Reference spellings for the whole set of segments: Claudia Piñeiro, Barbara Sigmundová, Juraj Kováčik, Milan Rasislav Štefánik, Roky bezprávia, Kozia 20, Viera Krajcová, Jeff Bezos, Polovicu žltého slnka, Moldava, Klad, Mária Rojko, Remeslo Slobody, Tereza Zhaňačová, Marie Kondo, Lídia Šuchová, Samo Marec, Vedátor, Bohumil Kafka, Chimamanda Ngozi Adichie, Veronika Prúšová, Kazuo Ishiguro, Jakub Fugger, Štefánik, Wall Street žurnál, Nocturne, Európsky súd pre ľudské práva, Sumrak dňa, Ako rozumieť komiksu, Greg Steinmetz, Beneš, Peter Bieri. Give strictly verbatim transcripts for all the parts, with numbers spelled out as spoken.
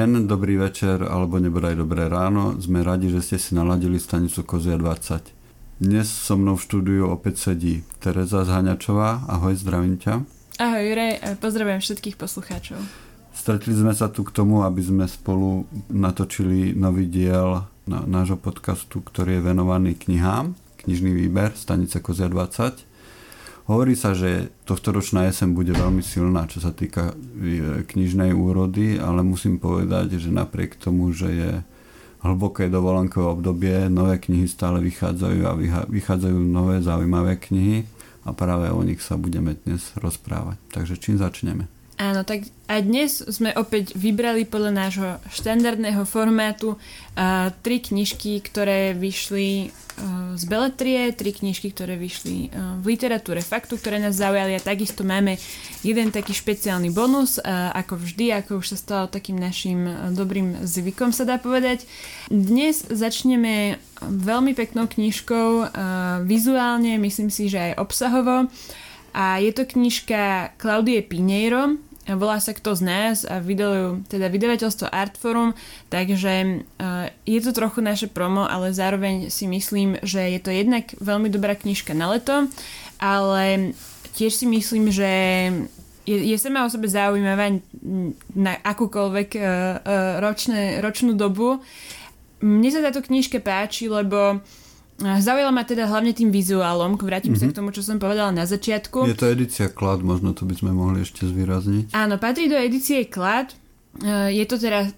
deň, dobrý večer alebo nebodaj dobré ráno. Sme radi, že ste si naladili stanicu Kozia dvadsať. Dnes so mnou v štúdiu opäť sedí Tereza Zhaňačová. Ahoj, zdravím ťa. Ahoj Juraj, pozdravujem všetkých poslucháčov. Stretli sme sa tu k tomu, aby sme spolu natočili nový diel na nášho podcastu, ktorý je venovaný knihám. Knižný výber, stanice Kozia dvadsať. Hovorí sa, že tohtoročná jeseň bude veľmi silná, čo sa týka knižnej úrody, ale musím povedať, že napriek tomu, že je hlboké dovolenkové obdobie, nové knihy stále vychádzajú a vychádzajú nové zaujímavé knihy a práve o nich sa budeme dnes rozprávať. Takže čím začneme? Áno, tak a dnes sme opäť vybrali podľa nášho štandardného formátu uh, tri knižky, ktoré vyšli uh, z beletrie, tri knižky, ktoré vyšli uh, v literatúre faktu, ktoré nás zaujali a takisto máme jeden taký špeciálny bonus, uh, ako vždy, ako už sa stalo takým našim dobrým zvykom, sa dá povedať. Dnes začneme veľmi peknou knižkou, uh, vizuálne, myslím si, že aj obsahovo, a je to knižka Claudie Piñeiro, volá sa Kto z nás a vydalo teda vydavateľstvo Artforum, takže je to trochu naše promo, ale zároveň si myslím, že je to jednak veľmi dobrá knižka na leto, ale tiež si myslím, že je, je sama o sebe zaujímavá na akúkoľvek ročné, ročnú dobu. Mne sa táto knižka páči, lebo zaujala ma teda hlavne tým vizuálom. Vrátim mm-hmm. sa k tomu, čo som povedala na začiatku. Je to edícia Klad, možno to by sme mohli ešte zvýrazniť. Áno, patrí do edície Klad. Je to teda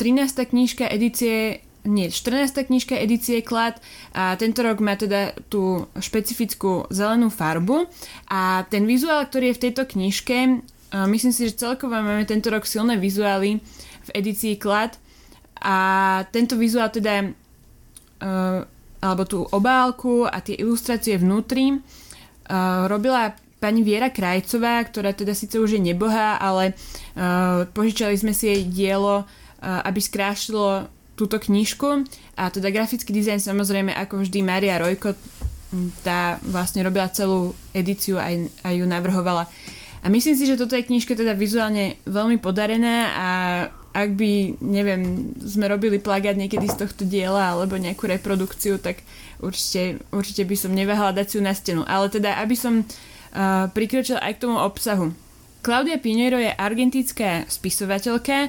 trinásta knižka edície, nie, štrnásta knižka edície Klad a tento rok má teda tú špecifickú zelenú farbu a ten vizuál, ktorý je v tejto knižke, myslím si, že celkovo máme tento rok silné vizuály v edícii Klad a tento vizuál teda alebo tú obálku a tie ilustrácie vnútri uh, robila pani Viera Krajcová, ktorá teda síce už je nebohá, ale uh, požičali sme si jej dielo, uh, aby skrášilo túto knižku a teda grafický dizajn samozrejme ako vždy Mária Rojko, tá vlastne robila celú edíciu a aj, aj ju navrhovala. A myslím si, že toto je knižka teda vizuálne veľmi podarená a ak by, neviem, sme robili plagát niekedy z tohto diela alebo nejakú reprodukciu, tak určite, určite by som neváhala dať si ju na stenu. Ale teda, aby som uh, prikročila aj k tomu obsahu. Claudia Piñeiro je argentínska spisovateľka, uh,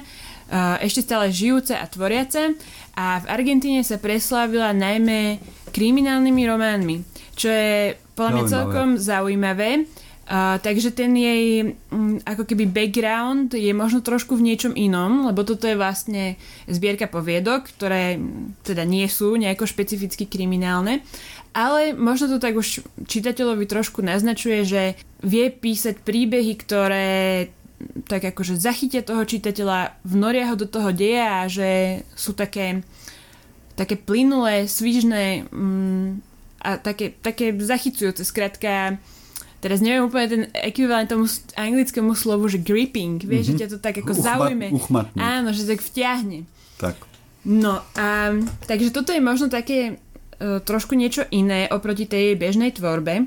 ešte stále žijúca a tvoriaca a v Argentíne sa preslávila najmä kriminálnymi románmi, čo je podľa mňa celkom zaujímavé. Uh, takže ten jej um, ako keby background je možno trošku v niečom inom, lebo toto je vlastne zbierka poviedok, ktoré teda nie sú nejako špecificky kriminálne, ale možno to tak už čitateľovi trošku naznačuje, že vie písať príbehy, ktoré tak akože zachytia toho čitateľa, vnoria ho do toho deja a že sú také také plynulé, svižné um, a také, také zachycujúce, skrátka. Teraz neviem úplne ten ekvivalent tomu anglickému slovu, že gripping. Vieš, mm-hmm. že ťa to tak ako Uchma- zaujme. Uchmatne. Áno, že tak vťahne. Tak. No a takže toto je možno také uh, trošku niečo iné oproti tej bežnej tvorbe.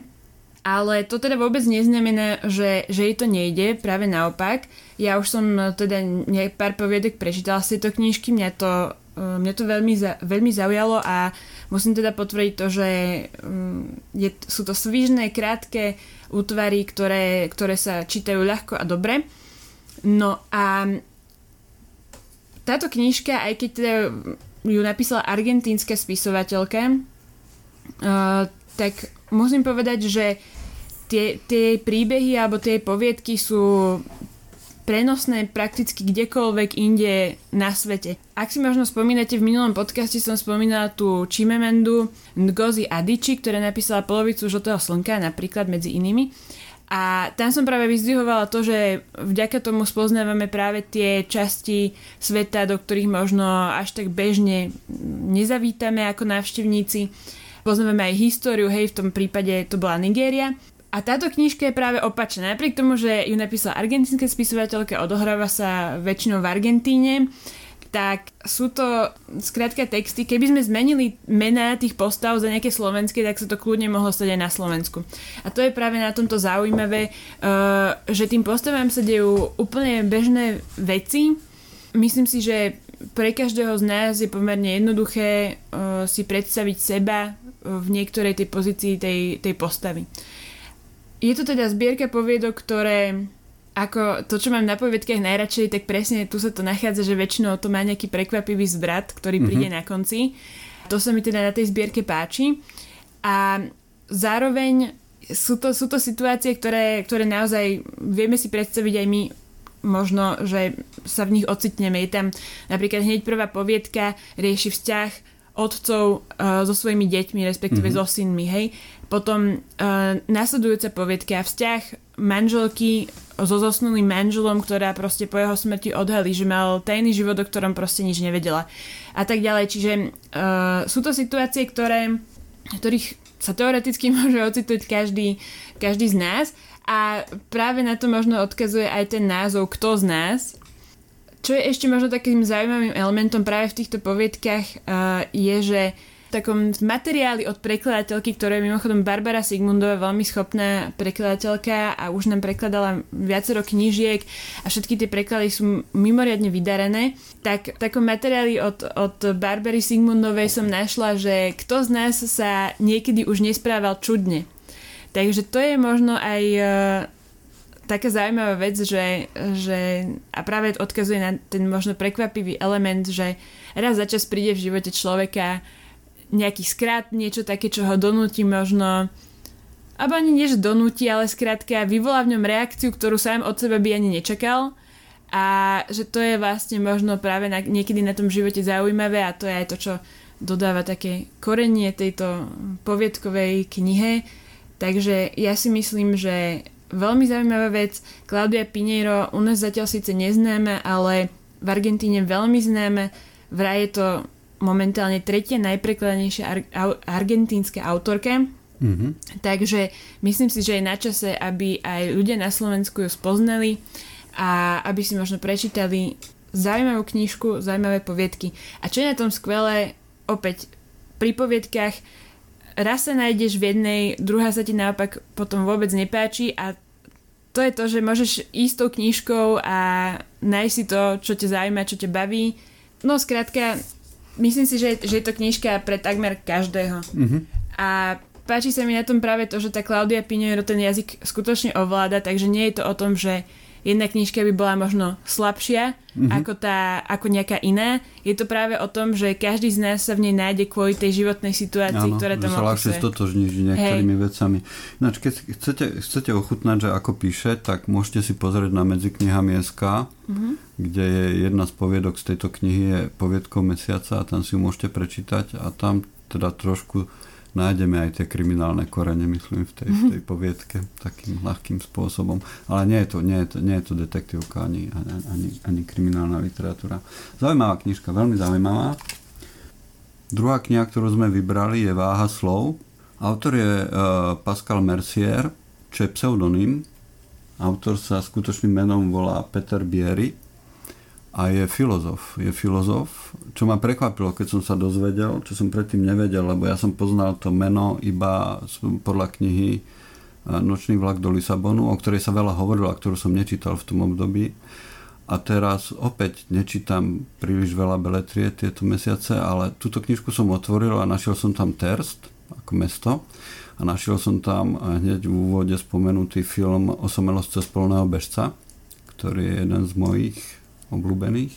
Ale to teda vôbec neznamená, že, že jej to nejde. Práve naopak. Ja už som uh, teda ne, pár poviedek prečítala z tejto knižky. Mňa to, uh, mňa to veľmi, za, veľmi zaujalo a musím teda potvrdiť to, že um, je, sú to svižné, krátke útvary, ktoré, ktoré sa čítajú ľahko a dobre. No a táto knižka, aj keď teda ju napísala argentínska spisovateľka, uh, tak musím povedať, že tie, tie príbehy alebo tie poviedky sú prenosné prakticky kdekoľvek inde na svete. Ak si možno spomínate, v minulom podcaste som spomínala tú Chimamandu Ngozi Adichie, ktorá napísala Polovicu žltého slnka napríklad medzi inými. A tam som práve vyzdvihovala to, že vďaka tomu spoznávame práve tie časti sveta, do ktorých možno až tak bežne nezavítame ako návštevníci. Poznávame aj históriu, hej, v tom prípade to bola Nigéria. A táto knižka je práve opačná. Napriek tomu, že ju napísala argentínska spisovateľka, odohráva sa väčšinou v Argentíne, tak sú to skrátka texty. Keby sme zmenili mená tých postav za nejaké slovenské, tak sa to kľudne mohlo stať aj na Slovensku. A to je práve na tomto zaujímavé, že tým postavám sa dejú úplne bežné veci, Myslím si, že pre každého z nás je pomerne jednoduché uh, si predstaviť seba v niektorej tej pozícii tej, tej postavy. Je to teda zbierka poviedok, ktoré ako to, čo mám na poviedkach najradšej, tak presne tu sa to nachádza, že väčšinou to má nejaký prekvapivý zvrat, ktorý mm-hmm. príde na konci. To sa mi teda na tej zbierke páči. A zároveň sú to, sú to situácie, ktoré, ktoré naozaj vieme si predstaviť aj my, možno, že sa v nich ocitneme. Je tam napríklad hneď prvá poviedka, rieši vzťah otcov uh, so svojimi deťmi, respektíve mm-hmm. so synmi, hej. Potom uh, nasledujúca poviedka, vzťah manželky so zosnulým manželom, ktorá proste po jeho smrti odhalí, že mal tajný život, o ktorom proste nič nevedela. A tak ďalej. Čiže uh, sú to situácie, ktoré, ktorých sa teoreticky môže ocitnúť každý, každý z nás. A práve na to možno odkazuje aj ten názov Kto z nás. Čo je ešte možno takým zaujímavým elementom práve v týchto poviedkach uh, je, že v takom materiáli od prekladateľky, ktorá je mimochodom Barbara Sigmundová, veľmi schopná prekladateľka a už nám prekladala viacero knížiek a všetky tie preklady sú mimoriadne vydarené, tak v takom materiáli od, od Barbary Sigmundovej som našla, že kto z nás sa niekedy už nesprával čudne. Takže to je možno aj e, taká zaujímavá vec, že, že a práve odkazuje na ten možno prekvapivý element, že raz za čas príde v živote človeka nejaký skrát, niečo také, čo ho donúti možno, alebo ani než donúti, ale skrátka vyvolá v ňom reakciu, ktorú sám od seba by ani nečakal, a že to je vlastne možno práve na, niekedy na tom živote zaujímavé, a to je aj to, čo dodáva také korenie tejto poviedkovej knihe. Takže ja si myslím, že veľmi zaujímavá vec. Claudia Piñeiro u nás zatiaľ síce neznáma, ale v Argentíne veľmi známa, vraj je to momentálne tretia najprekladanejšia ar- argentínska autorka. Mm-hmm. Takže myslím si, že je na čase, aby aj ľudia na Slovensku ju spoznali a aby si možno prečítali zaujímavú knižku, zaujímavé poviedky. A čo je na tom skvelé, opäť pri poviedkach raz sa nájdeš v jednej, druhá sa ti naopak potom vôbec nepáči, a to je to, že môžeš ísť tou knižkou a nájsť si to, čo ťa zaujíma, čo ťa baví. No skrátka, myslím si, že, že je to knižka pre takmer každého. Mm-hmm. A páči sa mi na tom práve to, že tá Claudia Piñeiro ten jazyk skutočne ovláda, takže nie je to o tom, že jedna knižka by bola možno slabšia mm-hmm. ako, tá, ako nejaká iná. Je to práve o tom, že každý z nás sa v nej nájde kvôli tej životnej situácii, áno, ktoré to môže. Áno, že sa ľahšie stotožníš niektorými hey. vecami. Ináč, keď chcete, chcete ochutnať, že ako píše, tak môžete si pozrieť na medziknihami bodka es ká, mm-hmm. kde je jedna z poviedok z tejto knihy je Poviedkou mesiaca, a tam si ju môžete prečítať, a tam teda trošku nájdeme aj tie kriminálne korene, myslím, v tej, v tej poviedke takým ľahkým spôsobom. Ale nie je to, nie je to, nie je to detektívka ani, ani, ani kriminálna literatúra. Zaujímavá knižka, veľmi zaujímavá. Druhá kniha, ktorú sme vybrali, je Váha slov. Autor je uh, Pascal Mercier, čo je pseudonym. Autor sa skutočným menom volá Peter Bieri a je filozof. Je filozof, čo ma prekvapilo, keď som sa dozvedel, čo som predtým nevedel, lebo ja som poznal to meno iba podľa knihy Nočný vlak do Lisabonu, o ktorej sa veľa hovorilo a ktorú som nečítal v tom období. A teraz opäť nečítam príliš veľa beletrie tieto mesiace, ale túto knižku som otvoril a našiel som tam Terst ako mesto a našiel som tam hneď v úvode spomenutý film Osamelosť cez polného bežca, ktorý je jeden z mojich obľúbených.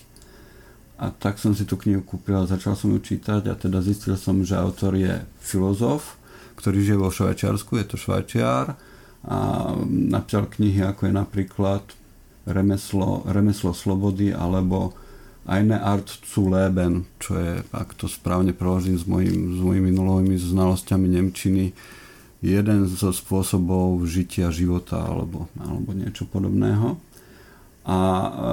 A tak som si tú knihu kúpil a začal som ju čítať, a teda zistil som, že autor je filozof, ktorý žije vo Švajčiarsku, je to Švajčiar, a napísal knihy, ako je napríklad Remeslo, Remeslo slobody alebo Eine Art zu Leben, čo je, ak to správne preložím s mojim, s mojimi nulovými znalosťami nemčiny, jeden zo spôsobov žitia života alebo, alebo niečo podobného. A e,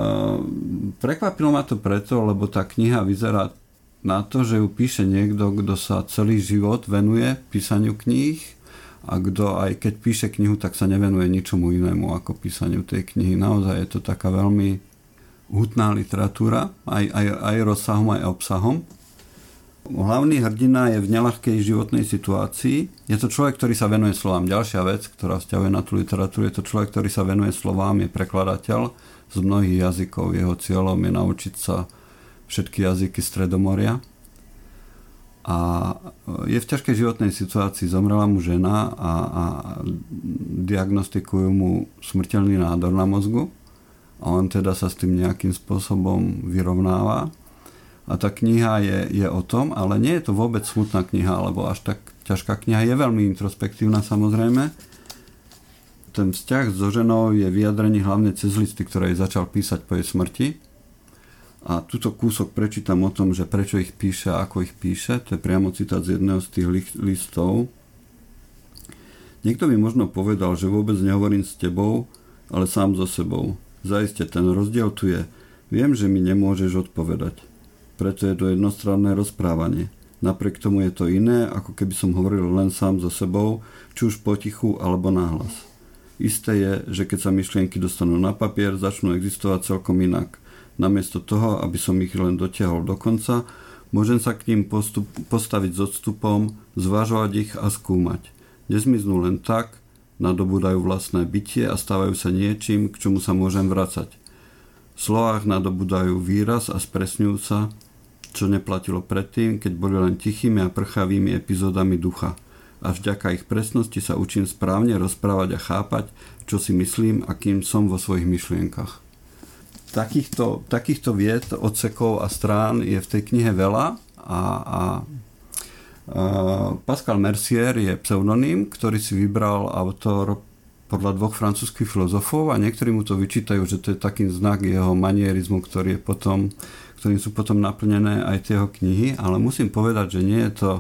prekvapilo ma to preto, lebo tá kniha vyzerá na to, že ju píše niekto, kto sa celý život venuje písaniu kníh, a kto aj keď píše knihu, tak sa nevenuje ničomu inému ako písaniu tej knihy. Naozaj je to taká veľmi hutná literatúra, aj, aj, aj rozsahom, aj obsahom. Hlavný hrdina je v neľahkej životnej situácii. Je to človek, ktorý sa venuje slovám. Ďalšia vec, ktorá sťahuje na tú literatúru, je to človek, ktorý sa venuje slovám, je prekladateľ z mnohých jazykov. Jeho cieľom je naučiť sa všetky jazyky Stredomoria. A je v ťažkej životnej situácii. Zomrela mu žena a, a diagnostikujú mu smrteľný nádor na mozgu. A on teda sa s tým nejakým spôsobom vyrovnáva. A tá kniha je, je o tom, ale nie je to vôbec smutná kniha, alebo až tak ťažká kniha. Je veľmi introspektívna, samozrejme. Ten vzťah so ženou je vyjadrený hlavne cez listy, ktoré začal písať po jej smrti. A túto kúsok prečítam o tom, že prečo ich píše a ako ich píše. To je priamo citát z jedného z tých listov. Niekto mi možno povedal, že vôbec nehovorím s tebou, ale sám so sebou. Zaiste, ten rozdiel tu je. Viem, že mi nemôžeš odpovedať. Preto je to jednostranné rozprávanie. Napriek tomu je to iné, ako keby som hovoril len sám so sebou, či už potichu alebo nahlas. Isté je, že keď sa myšlienky dostanú na papier, začnú existovať celkom inak. Namiesto toho, aby som ich len dotiahol do konca, môžem sa k ním postup, postaviť s odstupom, zvažovať ich a skúmať. Nezmiznú len tak, nadobúdajú vlastné bytie a stávajú sa niečím, k čomu sa môžem vracať. V slovách nadobúdajú výraz a spresňujú sa, čo neplatilo predtým, keď boli len tichými a prchavými epizódami ducha. A vďaka ich presnosti sa učím správne rozprávať a chápať, čo si myslím a kým som vo svojich myšlienkach. Takýchto, takýchto viet, odsekov a strán je v tej knihe veľa. A, a, a Pascal Mercier je pseudonym, ktorý si vybral autor podľa dvoch francúzskych filozofov a niektorí mu to vyčítajú, že to je taký znak jeho manierizmu, ktorý je potom, ktorým sú potom naplnené aj tie jeho knihy, ale musím povedať, že nie je to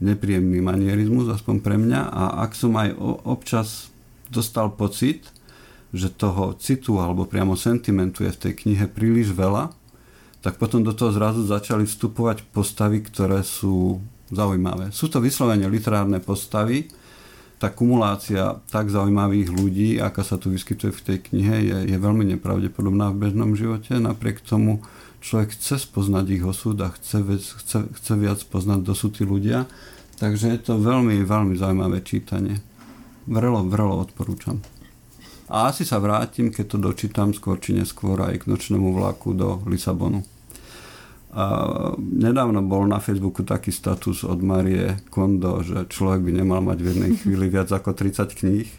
nepríjemný manierizmus, aspoň pre mňa, a ak som aj občas dostal pocit, že toho citu alebo priamo sentimentu je v tej knihe príliš veľa, tak potom do toho zrazu začali vstupovať postavy, ktoré sú zaujímavé. Sú to vyslovene literárne postavy. Tá kumulácia tak zaujímavých ľudí, aká sa tu vyskytuje v tej knihe, je, je veľmi nepravdepodobná v bežnom živote. Napriek tomu človek chce spoznať ich osud a chce, chce, chce viac poznať, kto sú tí ľudia. Takže je to veľmi, veľmi zaujímavé čítanie. Vrelo, vrelo odporúčam. A asi sa vrátim, keď to dočítam skôr či neskôr aj k Nočnému vlaku do Lisabonu. A nedávno bol na Facebooku taký status od Márie Kondo, že človek by nemal mať v jednej chvíli viac ako tridsať kníh,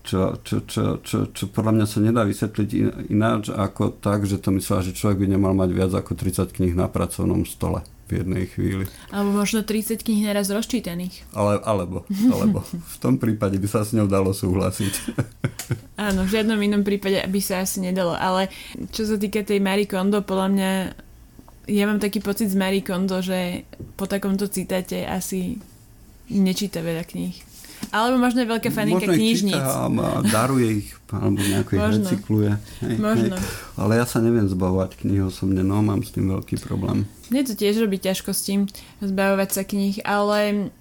čo, čo, čo, čo, čo podľa mňa sa nedá vysvetliť ináč ako tak, že to myslela, že človek by nemal mať viac ako tridsať kníh na pracovnom stole v jednej chvíli. Alebo možno tridsať kníh naraz rozčítaných. Ale, alebo, alebo. V tom prípade by sa s ňou dalo súhlasiť. Áno, v žiadnom inom prípade by sa asi nedalo, ale čo sa týka tej Márie Kondo, podľa mňa ja mám taký pocit z Marie Kondo, že po takomto citáte asi nečíta veľa kníh. Alebo možno je veľká faninka knižníc. Možno ich daruje ich, alebo nejako ich recykluje. Hej, možno. Hej. Ale ja sa neviem zbavovať kníh osobne, no mám s tým veľký problém. Mne to tiež robí ťažko s tým, zbavovať sa kníh, ale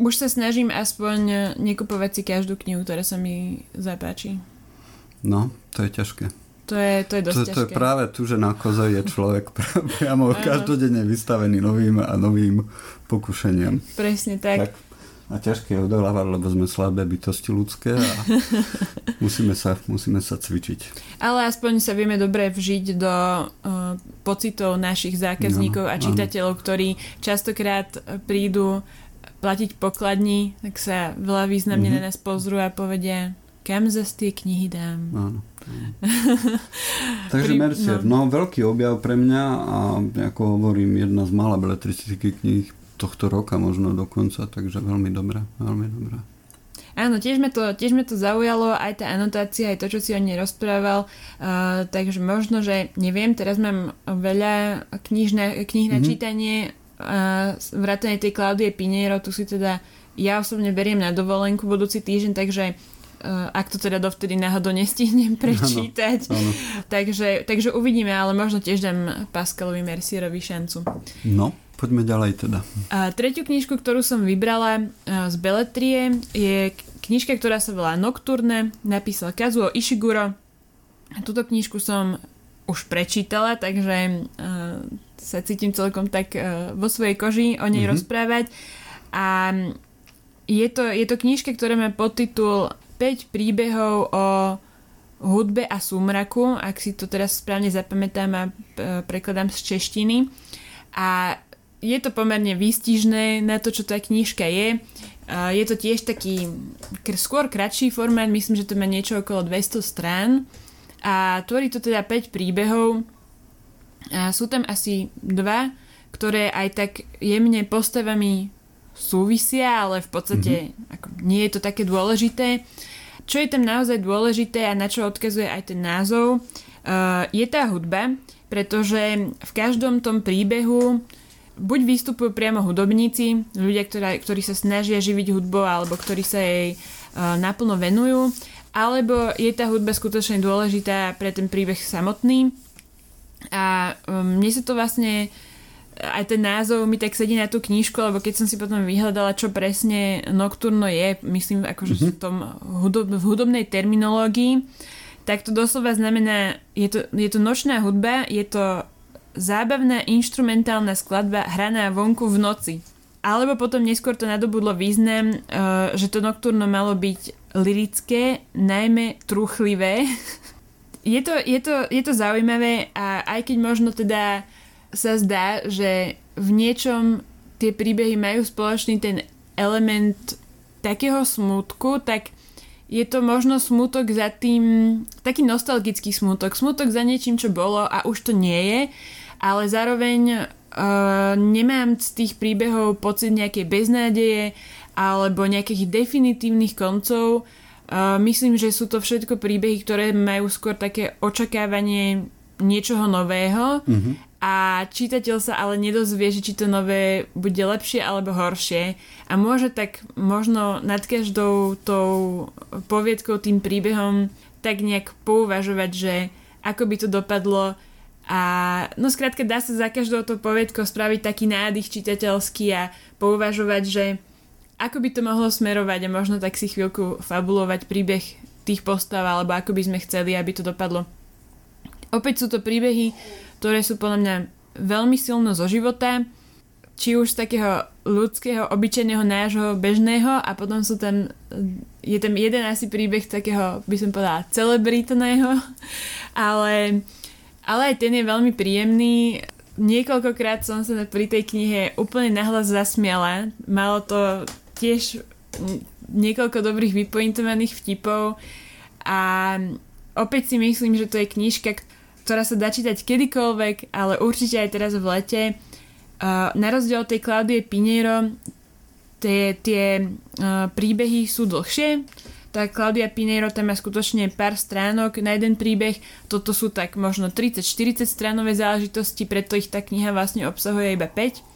už sa snažím aspoň nekupovať si každú knihu, ktorá sa mi zapáči. No, to je ťažké. To je, to je dosť to, ťažké. To je práve tu, že na koze je človek priamo každodenne vystavený novým a novým pokušeniam. Presne tak. tak. A ťažké je odolávať, lebo sme slabé bytosti ľudské a musíme sa, musíme sa cvičiť. Ale aspoň sa vieme dobre vžiť do uh, pocitov našich zákazníkov no, a čitateľov, áno. Ktorí častokrát prídu platiť pokladni, tak sa veľa významne mm-hmm. na nás pozrú a povedia, kam zas tie knihy dám. Áno. Takže Mercier, no. no veľký objav pre mňa a ako hovorím, jedna z mála beletristických kníh tohto roka možno dokonca, takže veľmi dobrá, veľmi dobrá. Áno, tiež ma to, tiež ma to zaujalo, aj tá anotácia, aj to, čo si o nej rozprával, uh, takže možno, že neviem, teraz mám veľa kníh na, kníh na mm-hmm. čítanie, uh, vrátane tej Claudie Piñeiro, tu si teda ja osobne beriem na dovolenku budúci týždeň, takže ak to teda dovtedy náhodou nestihnem prečítať. Ano, ano. Takže, takže uvidíme, ale možno tiež dám Pascalovi Mercierovi šancu. No, poďme ďalej teda. A tretiu knižku, ktorú som vybrala z beletrie, je knižka, ktorá sa volá Nocturne, napísal Kazuo Ishiguro. Tuto knižku som už prečítala, takže uh, sa cítim celkom tak uh, vo svojej koži o nej mm-hmm. rozprávať. A je to, je to knižka, ktorá má podtitul päť príbehov o hudbe a sumraku, ak si to teraz správne zapamätám a prekladám z češtiny. A je to pomerne výstižné na to, čo tá knižka je. Je to tiež taký skôr kratší formát, myslím, že to má niečo okolo dvesto strán. A tvorí to teda päť príbehov. A sú tam asi dva, ktoré aj tak jemne postavami súvisia, ale v podstate mm-hmm. ako, nie je to také dôležité. Čo je tam naozaj dôležité a na čo odkazuje aj ten názov, uh, je tá hudba, pretože v každom tom príbehu buď vystupujú priamo hudobníci, ľudia, ktorá, ktorí sa snažia živiť hudbou alebo ktorí sa jej uh, naplno venujú, alebo je tá hudba skutočne dôležitá pre ten príbeh samotný. A um, mne sa to vlastne aj ten názov mi tak sedí na tú knižku, lebo keď som si potom vyhľadala, čo presne Nocturne je, myslím akože mm-hmm. v tom hudob, v hudobnej terminológii, tak to doslova znamená, je to, je to nočná hudba, je to zábavná inštrumentálna skladba hraná vonku v noci. Alebo potom neskôr to nadobudlo význam, že to Nocturne malo byť lirické, najmä truchlivé. Je to, je to, je to zaujímavé a aj keď možno teda sa zdá, že v niečom tie príbehy majú spoločný ten element takého smútku, tak je to možno smútok za tým, taký nostalgický smútok, smútok za niečím, čo bolo a už to nie je, ale zároveň uh, nemám z tých príbehov pocit nejakej beznádeje alebo nejakých definitívnych koncov. Uh, myslím, že sú to všetko príbehy, ktoré majú skôr také očakávanie niečoho nového mm-hmm. a čítateľ sa ale nedozvie, že či to nové bude lepšie alebo horšie a môže tak možno nad každou tou poviedkou, tým príbehom tak nejak pouvažovať, že ako by to dopadlo a no skrátka dá sa za každou tou poviedkou spraviť taký nádych čitateľský a pouvažovať, že ako by to mohlo smerovať a možno tak si chvíľku fabulovať príbeh tých postav alebo ako by sme chceli, aby to dopadlo. Opäť sú to príbehy, ktoré sú podľa mňa veľmi silno zo života, či už z takého ľudského, obyčajného, nášho, bežného a potom sú tam, je tam jeden asi príbeh takého, by som povedala, celebritného, ale, ale aj ten je veľmi príjemný. Niekoľkokrát som sa pri tej knihe úplne nahlas zasmiala. Malo to tiež niekoľko dobrých vypointovaných vtipov a opäť si myslím, že to je knižka, ktorá sa dá čítať kedykoľvek, ale určite aj teraz v lete. Na rozdiel od tej Claudie Piñeiro tie, tie príbehy sú dlhšie. Tá Claudia Piñeiro tam má skutočne pár stránok na jeden príbeh. Toto sú tak možno tridsať štyridsať stránové záležitosti, preto ich tá kniha vlastne obsahuje iba päť.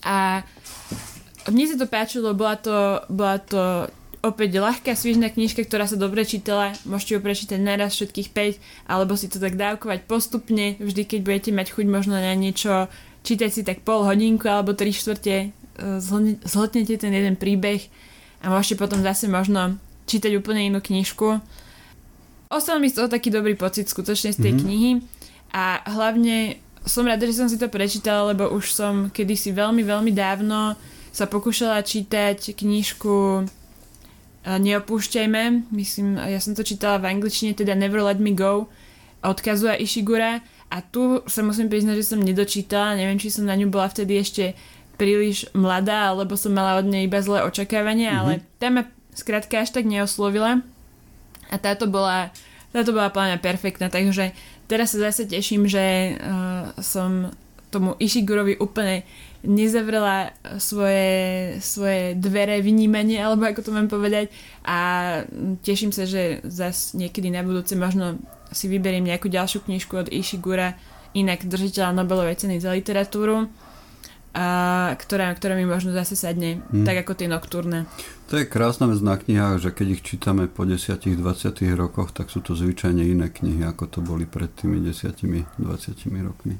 A mne sa to páčilo, bola to... Bola to opäť ľahká, svižná knižka, ktorá sa dobre čítala. Môžete ju prečítať naraz všetkých päť, alebo si to tak dávkovať postupne. Vždy, keď budete mať chuť možno na niečo, čítať si tak pol hodinku alebo tri štvrte, zhltnete ten jeden príbeh a môžete potom zase možno čítať úplne inú knižku. Ostal mi z toho taký dobrý pocit skutočne z tej mm-hmm. knihy a hlavne som rada, že som si to prečítala, lebo už som kedysi veľmi, veľmi dávno sa pokúšala čítať knižku Neopúšťajme, myslím, ja som to čítala v angličtine, teda Never let me go od Kazua Ishigura a tu sa musím priznať, že som nedočítala, neviem, či som na ňu bola vtedy ešte príliš mladá, alebo som mala od nej iba zlé očakávania, mm-hmm. ale tá ma skrátka až tak neoslovila a táto bola táto bola plána perfektná, takže teraz sa zase teším, že uh, som tomu Ishigurovi úplne nezavrela svoje, svoje dvere vnímanie, alebo ako to mám povedať a teším sa, že zase niekedy na budúce možno si vyberiem nejakú ďalšiu knižku od Ishigura, inak držiteľa Nobelovej ceny za literatúru a, ktorá, ktorá mi možno zase sadne, hmm. tak ako tie Nocturne. To je krásna vec na knihách, že keď ich čítame po desiatich, dvadsiatich rokoch, tak sú to zvyčajne iné knihy, ako to boli pred tými desiatimi, dvadsiatimi rokmi.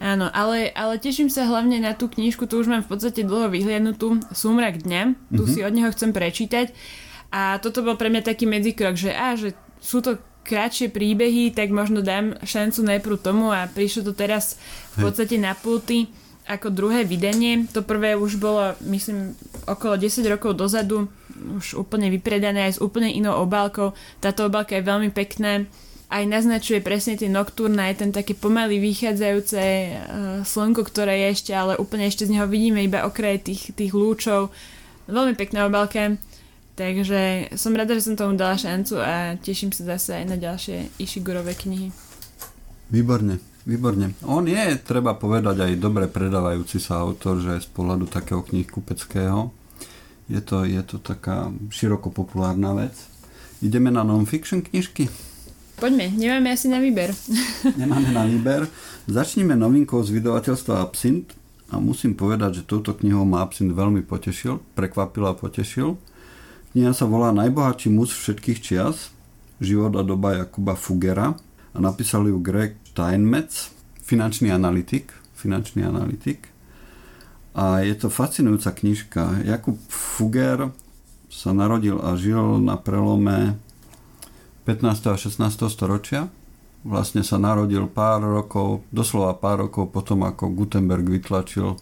Áno, ale, ale teším sa hlavne na tú knižku, tu už mám v podstate dlho vyhliadnutú, Sumrak dňa, tu mm-hmm. si od neho chcem prečítať a toto bol pre mňa taký medzikrok, že, á, že sú to kratšie príbehy, tak možno dám šancu najprv tomu a prišlo to teraz v podstate na pulty ako druhé vydanie. To prvé už bolo, myslím, okolo desať rokov dozadu, už úplne vypredané aj s úplne inou obálkou. Táto obálka je veľmi pekná, aj naznačuje presne tie Nocturne, aj ten také pomaly vychádzajúce slnko, ktoré je ešte, ale úplne ešte z neho vidíme iba okraje tých, tých lúčov. Veľmi pekná obálka. Takže som rada, že som tomu dala šancu a teším sa zase aj na ďalšie Ishigurove knihy. Výborne, výborne. On je, treba povedať, aj dobre predávajúci sa autor, že aj z pohľadu takého knihkupeckého. Je to, je to taká široko populárna vec. Ideme na non-fiction knižky? Poďme, nemáme asi na výber. Nemáme na výber. Začneme novinkou z vydavateľstva Absint a musím povedať, že touto knihou ma Absint veľmi potešil, prekvapil a potešil. Kniha sa volá Najbohatší muž všetkých čias, život a doba Jakuba Fuggera a napísal ju Greg Steinmetz, finančný analytik, finančný analytik. A je to fascinujúca knižka. Jakub Fugger sa narodil a žil na prelome pätnásteho a šestnásteho storočia. Vlastne sa narodil pár rokov, doslova pár rokov potom, ako Gutenberg vytlačil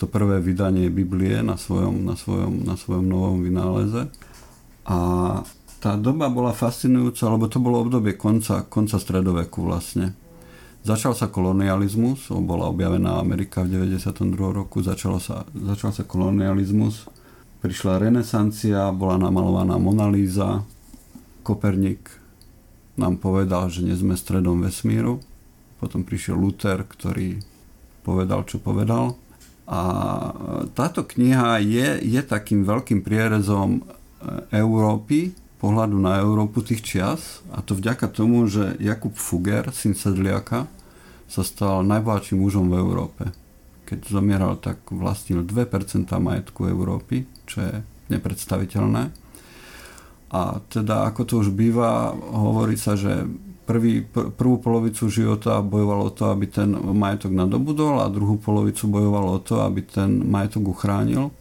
to prvé vydanie Biblie na svojom, na svojom, na svojom novom vynáleze. A tá doba bola fascinujúca, lebo to bolo obdobie konca, konca stredoveku vlastne. Začal sa kolonializmus, bola objavená Amerika v deväťdesiatom druhom roku, začalo sa, začal sa kolonializmus, prišla renesancia, bola namalovaná Mona Lisa, Koperník nám povedal, že nie sme stredom vesmíru. Potom prišiel Luther, ktorý povedal, čo povedal. A táto kniha je, je takým veľkým prierezom Európy, pohľadu na Európu tých čias. A to vďaka tomu, že Jakub Fugger, syn sedliaka, sa stal najbohatším mužom v Európe. Keď zomieral, tak vlastnil dve percentá majetku Európy, čo je nepredstaviteľné. A teda, ako to už býva, hovorí sa, že prvý, pr- prvú polovicu života bojovalo o to, aby ten majetok nadobudol a druhú polovicu bojovalo o to, aby ten majetok uchránil.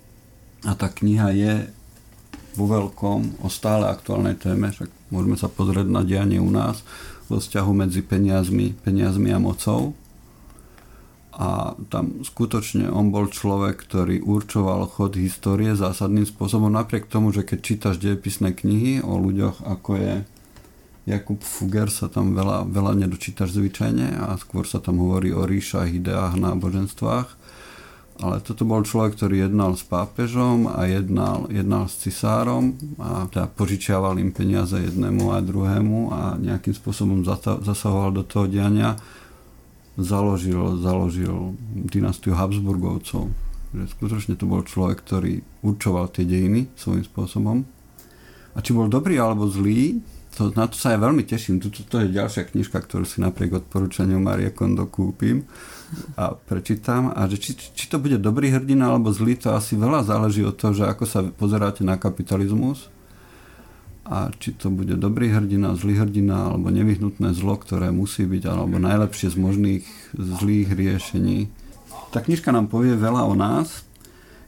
A tá kniha je vo veľkom o stále aktuálnej téme, však môžeme sa pozrieť na dianie u nás vo vzťahu medzi peniazmi, peniazmi a mocou. A tam skutočne on bol človek, ktorý určoval chod histórie zásadným spôsobom, napriek tomu, že keď čítaš dejepisné knihy o ľuďoch, ako je Jakub Fugger, sa tam veľa, veľa nedočítaš zvyčajne a skôr sa tam hovorí o ríšach, ideách, náboženstvách. Ale toto bol človek, ktorý jednal s pápežom a jednal, jednal s cisárom a teda požičiaval im peniaze jednému a druhému a nejakým spôsobom zata- zasahoval do toho diania. Založil, založil dynastiu Habsburgovcov. Že skutočne to bol človek, ktorý určoval tie dejiny svojím spôsobom. A či bol dobrý alebo zlý, to, na to sa aj veľmi teším. Toto to je ďalšia knižka, ktorú si napriek odporúčaniu Marie Kondo kúpim a prečítam. A že či, či to bude dobrý hrdina alebo zlý, to asi veľa záleží od toho, že ako sa pozeráte na kapitalizmus. A či to bude dobrý hrdina, zlý hrdina, alebo nevyhnutné zlo, ktoré musí byť, alebo najlepšie z možných zlých riešení. Tá knižka nám povie veľa o nás.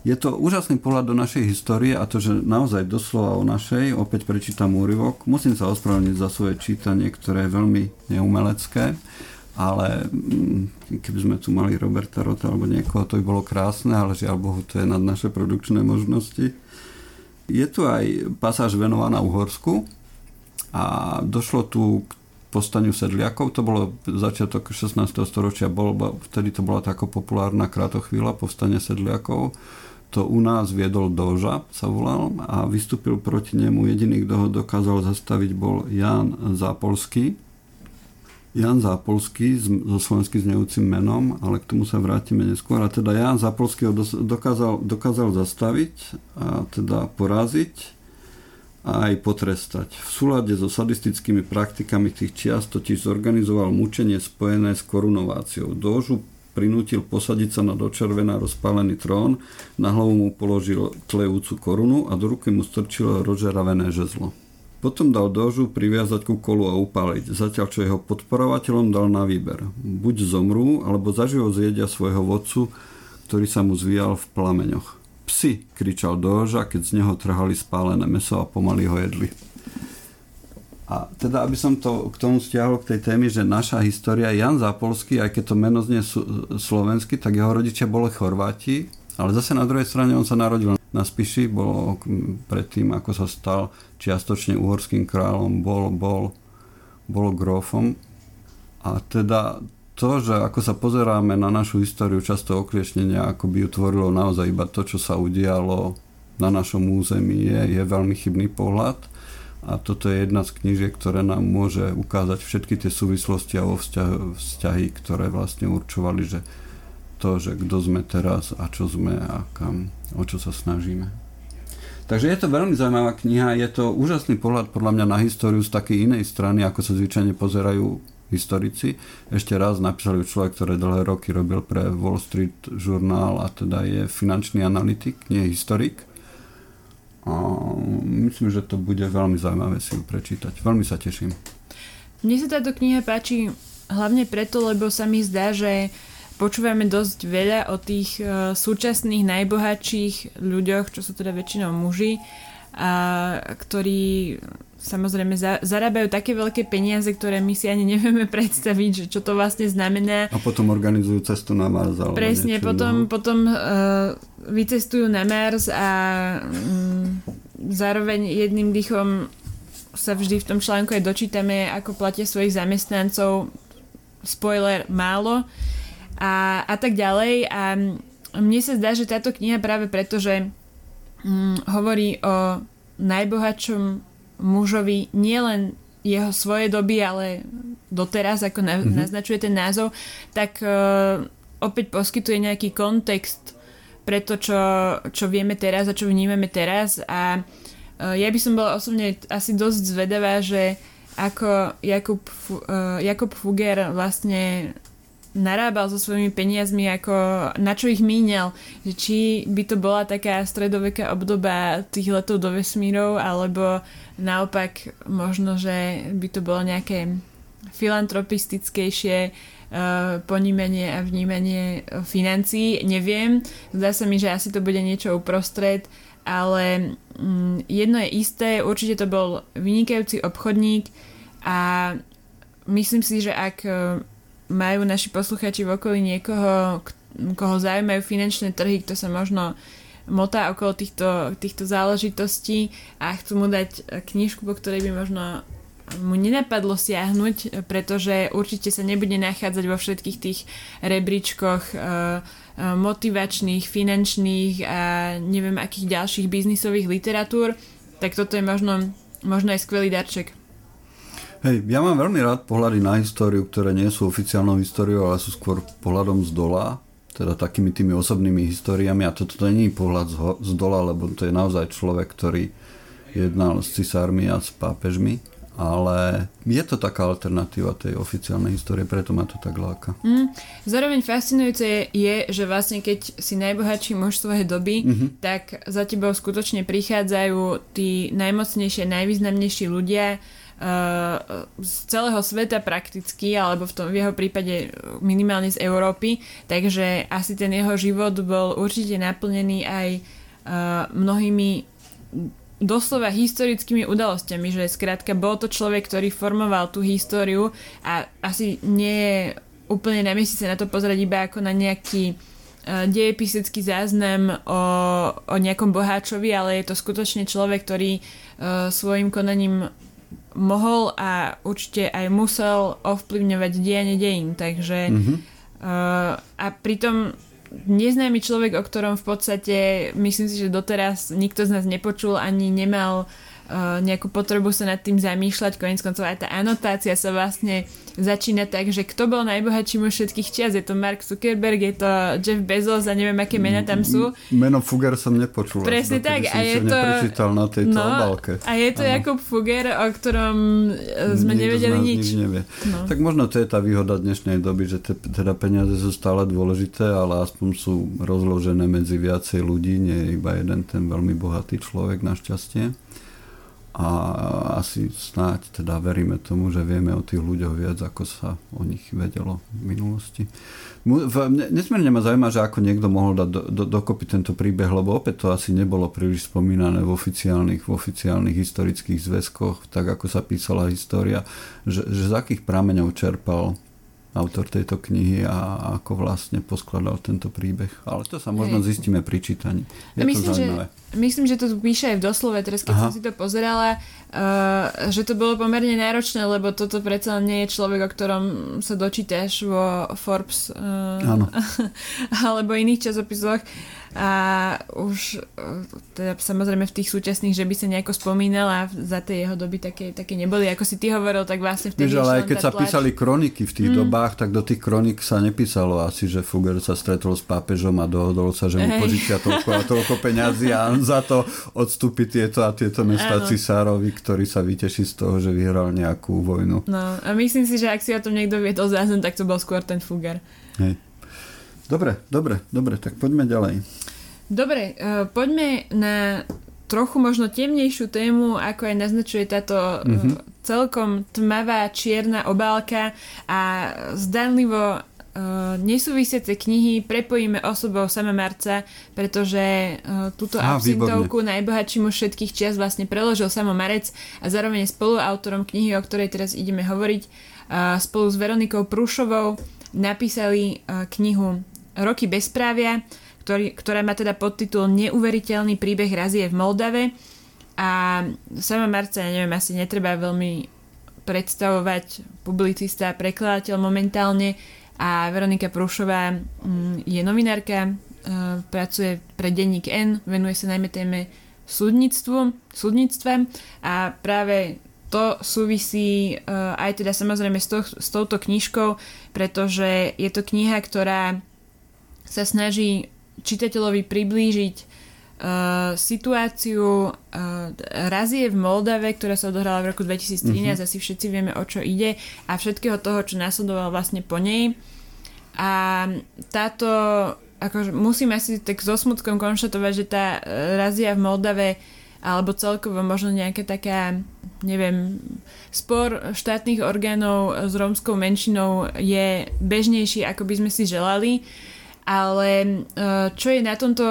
Je to úžasný pohľad do našej histórie a to, že naozaj doslova o našej, opäť prečítam úryvok. Musím sa ospravedlniť za svoje čítanie, ktoré je veľmi neumelecké, ale keby sme tu mali Roberta Rota alebo niekoho, to by bolo krásne, ale žiaľ Bohu, to je nad naše produkčné možnosti. Je tu aj pasáž venovaná Uhorsku a došlo tu k povstaniu sedliakov. To bolo začiatok šestnásteho storočia, bol, vtedy to bola taká populárna krátochvíľa, povstanie sedliakov. To u nás viedol Doža, sa volal, a vystúpil proti nemu. Jediný, kto ho dokázal zastaviť, bol Ján Zápolský. Ján Zápolský so slovenským znejúcim menom, ale k tomu sa vrátime neskôr. A teda Ján Zápolský ho dokázal, dokázal zastaviť a teda poraziť a aj potrestať. V súlade so sadistickými praktikami tých čias totiž zorganizoval mučenie spojené s korunováciou. Dožu prinútil posadiť sa na dočervená rozpálený trón, na hlavu mu položil tlejúcu korunu a do ruky mu strčil rozžeravené žezlo. Potom dal Dožu priviazať ku kolu a upáliť, zatiaľ čo jeho podporovateľom dal na výber. Buď zomrú, alebo zaživo zjedia svojho vodcu, ktorý sa mu zvíjal v plameňoch. Psi, kričal Doža, keď z neho trhali spálené mäso a pomaly ho jedli. A A teda, aby som to k tomu stiahol, k tej téme, že naša história, Jan Zápolský, aj keď to meno znie slovensky, tak jeho rodičia boli Chorváti, ale zase na druhej strane on sa narodil na Spiši, bol predtým, ako sa stal čiastočne uhorským kráľom, bol, bol, bol grófom. A teda to, že ako sa pozeráme na našu históriu, často okliešnenia, ako by ju tvorilo naozaj iba to, čo sa udialo na našom území, je, je veľmi chybný pohľad. A toto je jedna z knížiek, ktoré nám môže ukázať všetky tie súvislosti a vzťahy, vzťahy, ktoré vlastne určovali, že to, že kto sme teraz a čo sme a kam, o čo sa snažíme. Takže je to veľmi zaujímavá kniha, je to úžasný pohľad podľa mňa na históriu z takej inej strany, ako sa zvyčajne pozerajú historici. Ešte raz napísal ju človek, ktorý dlhé roky robil pre Wall Street žurnál a teda je finančný analytik, nie historik. A myslím, že to bude veľmi zaujímavé si ju prečítať. Veľmi sa teším. Mne sa táto kniha páči hlavne preto, lebo sa mi zdá, že počúvame dosť veľa o tých súčasných najbohatších ľuďoch, čo sú teda väčšinou muži, a ktorí samozrejme zarábajú také veľké peniaze, ktoré my si ani nevieme predstaviť, že čo to vlastne znamená. A potom organizujú cestu na Mars. Presne, niečo, potom, no. potom uh, vycestujú na Mars a um, zároveň jedným dýchom sa vždy v tom článku aj dočítame, ako platia svojich zamestnancov, spoiler, málo a, a tak ďalej. A mne sa zdá, že táto kniha práve preto, že um, hovorí o najbohatšom mužovi nielen jeho svoje doby, ale doteraz, ako na, mm-hmm. naznačuje ten názov, tak uh, opäť poskytuje nejaký kontext pre to, čo, čo vieme teraz a čo vnímame teraz. A uh, ja by som bola osobne asi dosť zvedavá, že ako Jakub, uh, Jakub Fugger vlastne narábal so svojimi peniazmi, ako na čo ich míňal, že či by to bola taká stredoveká obdoba tých letov do vesmírov, alebo naopak možno, že by to bolo nejaké filantropistickejšie uh, ponímanie a vnímanie financií, neviem, zdá sa mi, že asi to bude niečo uprostred, ale um, jedno je isté, určite to bol vynikajúci obchodník a myslím si, že ak uh, majú naši poslucháči v okolí niekoho, koho zaujímajú finančné trhy, kto sa možno motá okolo týchto, týchto záležitostí a chcú mu dať knižku, po ktorej by možno mu nenapadlo siahnuť, pretože určite sa nebude nachádzať vo všetkých tých rebríčkoch motivačných, finančných a neviem akých ďalších biznisových literatúr, tak toto je možno, možno aj skvelý darček. Hej, ja mám veľmi rád pohľady na históriu, ktoré nie sú oficiálnou históriou, ale sú skôr pohľadom z dola, teda takými tými osobnými históriami. A toto to nie je pohľad z, ho, z dola, lebo to je naozaj človek, ktorý jednal s cisármi a s pápežmi. Ale je to taká alternatíva tej oficiálnej histórie, preto ma to tak láka. Mm, zároveň fascinujúce je, že vlastne keď si najbohatší muž svojej doby, mm-hmm. tak za tebou skutočne prichádzajú tí najmocnejšie, najvýznamnejší ľudia, z celého sveta prakticky, alebo v tom v jeho prípade minimálne z Európy, takže asi ten jeho život bol určite naplnený aj uh, mnohými doslova historickými udalosťami, že skrátka bol to človek, ktorý formoval tú históriu a asi nie je úplne na mieste sa na to pozerať iba ako na nejaký uh, dejepisecký záznam o, o nejakom boháčovi, ale je to skutočne človek, ktorý uh, svojim konaním mohol a určite aj musel ovplyvňovať dianie dejín, takže mm-hmm. uh, a pritom neznámy človek, o ktorom v podstate myslím si, že doteraz nikto z nás nepočul ani nemal uh, nejakú potrebu sa nad tým zamýšľať, koniec koncov aj tá anotácia sa vlastne začína tak, že kto bol najbohatší muž všetkých čias, je to Mark Zuckerberg, je to Jeff Bezos a neviem aké mená tam sú. Meno Fugger som nepočul. Presne tak, a je to na tejto no, obálke. A je to ano. Jakub Fugger, o ktorom sme Nikto nevedeli nič. No. Tak možno to je tá výhoda dnešnej doby, že te, teda peniaze sú stále dôležité, ale aspoň sú rozložené medzi viacej ľudí, nie iba jeden ten veľmi bohatý človek našťastie. a asi snáď teda veríme tomu, že vieme o tých ľuďoch viac, ako sa o nich vedelo v minulosti. Nesmierne ma zaujíma, že ako niekto mohol dať do, do, dokopy tento príbeh, lebo opäť to asi nebolo príliš spomínané v oficiálnych, v oficiálnych historických zväzkoch, tak ako sa písala história, že, že z akých prameňov čerpal autor tejto knihy a ako vlastne poskladal tento príbeh. Ale to sa možno Hej. zistíme pri čítaní. Je myslím, to zaujímavé. Že, myslím, že to píše aj v Doslove, teraz keď Aha. som si to pozerala, uh, že to bolo pomerne náročné, lebo toto predsa nie je človek, o ktorom sa dočítaš vo Forbes uh, alebo iných časopisoch. A už uh, teda samozrejme v tých súčasných, že by sa nejako spomínala, za tie jeho doby také, také neboli. Ako si ty hovoril, tak vlastne vtedy... Víš, ale aj keď sa tlač... písali kroniky v tých mm. dobách, tak do tých kroník sa nepísalo asi, že Fugger sa stretol s pápežom a dohodol sa, že mu požičia toľko a toľko peňazí a za to odstúpi tieto a tieto mestá cisárovi, ktorý sa vyteší z toho, že vyhral nejakú vojnu. No a myslím si, že ak si o tom niekto vie to záznam, tak to bol skôr ten Fugger. Hej. Dobre, dobre, dobre, tak poďme ďalej. Dobre, poďme na trochu možno temnejšiu tému, ako aj naznačuje táto mm-hmm. celkom tmavá čierna obálka a zdanlivo e, nesúvisiace knihy prepojíme osobou Sama Marca, pretože e, túto ah, absintovku najbohatšímu všetkých čias vlastne preložil Samo Marec a zároveň spoluautorom knihy, o ktorej teraz ideme hovoriť, e, spolu s Veronikou Prúšovou napísali e, knihu Roky bezprávia, Ktorý, ktorá má teda podtitul Neuveriteľný príbeh razie v Moldave. A Sama Marca, neviem, asi netreba veľmi predstavovať, publicista a prekladateľ momentálne, a Veronika Prúšová je novinárka, pracuje pre denník N, venuje sa najmä téme súdnictvu, súdnictva a práve to súvisí aj teda samozrejme s, to, s touto knižkou, pretože je to kniha, ktorá sa snaží čitateľovi priblížiť uh, situáciu uh, razie v Moldave, ktorá sa odohrala v roku dvetisíctrinásť, mm-hmm. asi všetci vieme, o čo ide, a všetkého toho, čo nasledovalo vlastne po nej. A táto, akože musím asi tak so smutkom konštatovať, že tá razia v Moldave, alebo celkovo možno nejaká taká, neviem, spor štátnych orgánov s rómskou menšinou je bežnejší, ako by sme si želali. Ale čo je na tomto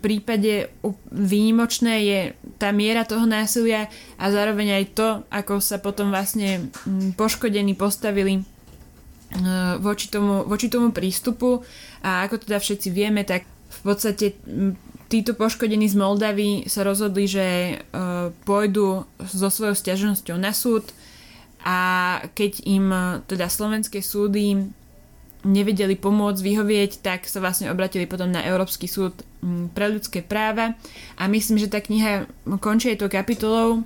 prípade výnimočné, je tá miera toho násilia a zároveň aj to, ako sa potom vlastne poškodení postavili voči tomu, voči tomu prístupu. A ako teda všetci vieme, tak v podstate títo poškodení z Moldavy sa rozhodli, že pôjdu so svojou sťažnosťou na súd, a keď im teda slovenské súdy nevedeli pomôcť, vyhovieť, tak sa vlastne obratili potom na Európsky súd pre ľudské práva. A myslím, že tá kniha končí aj tou kapitolou,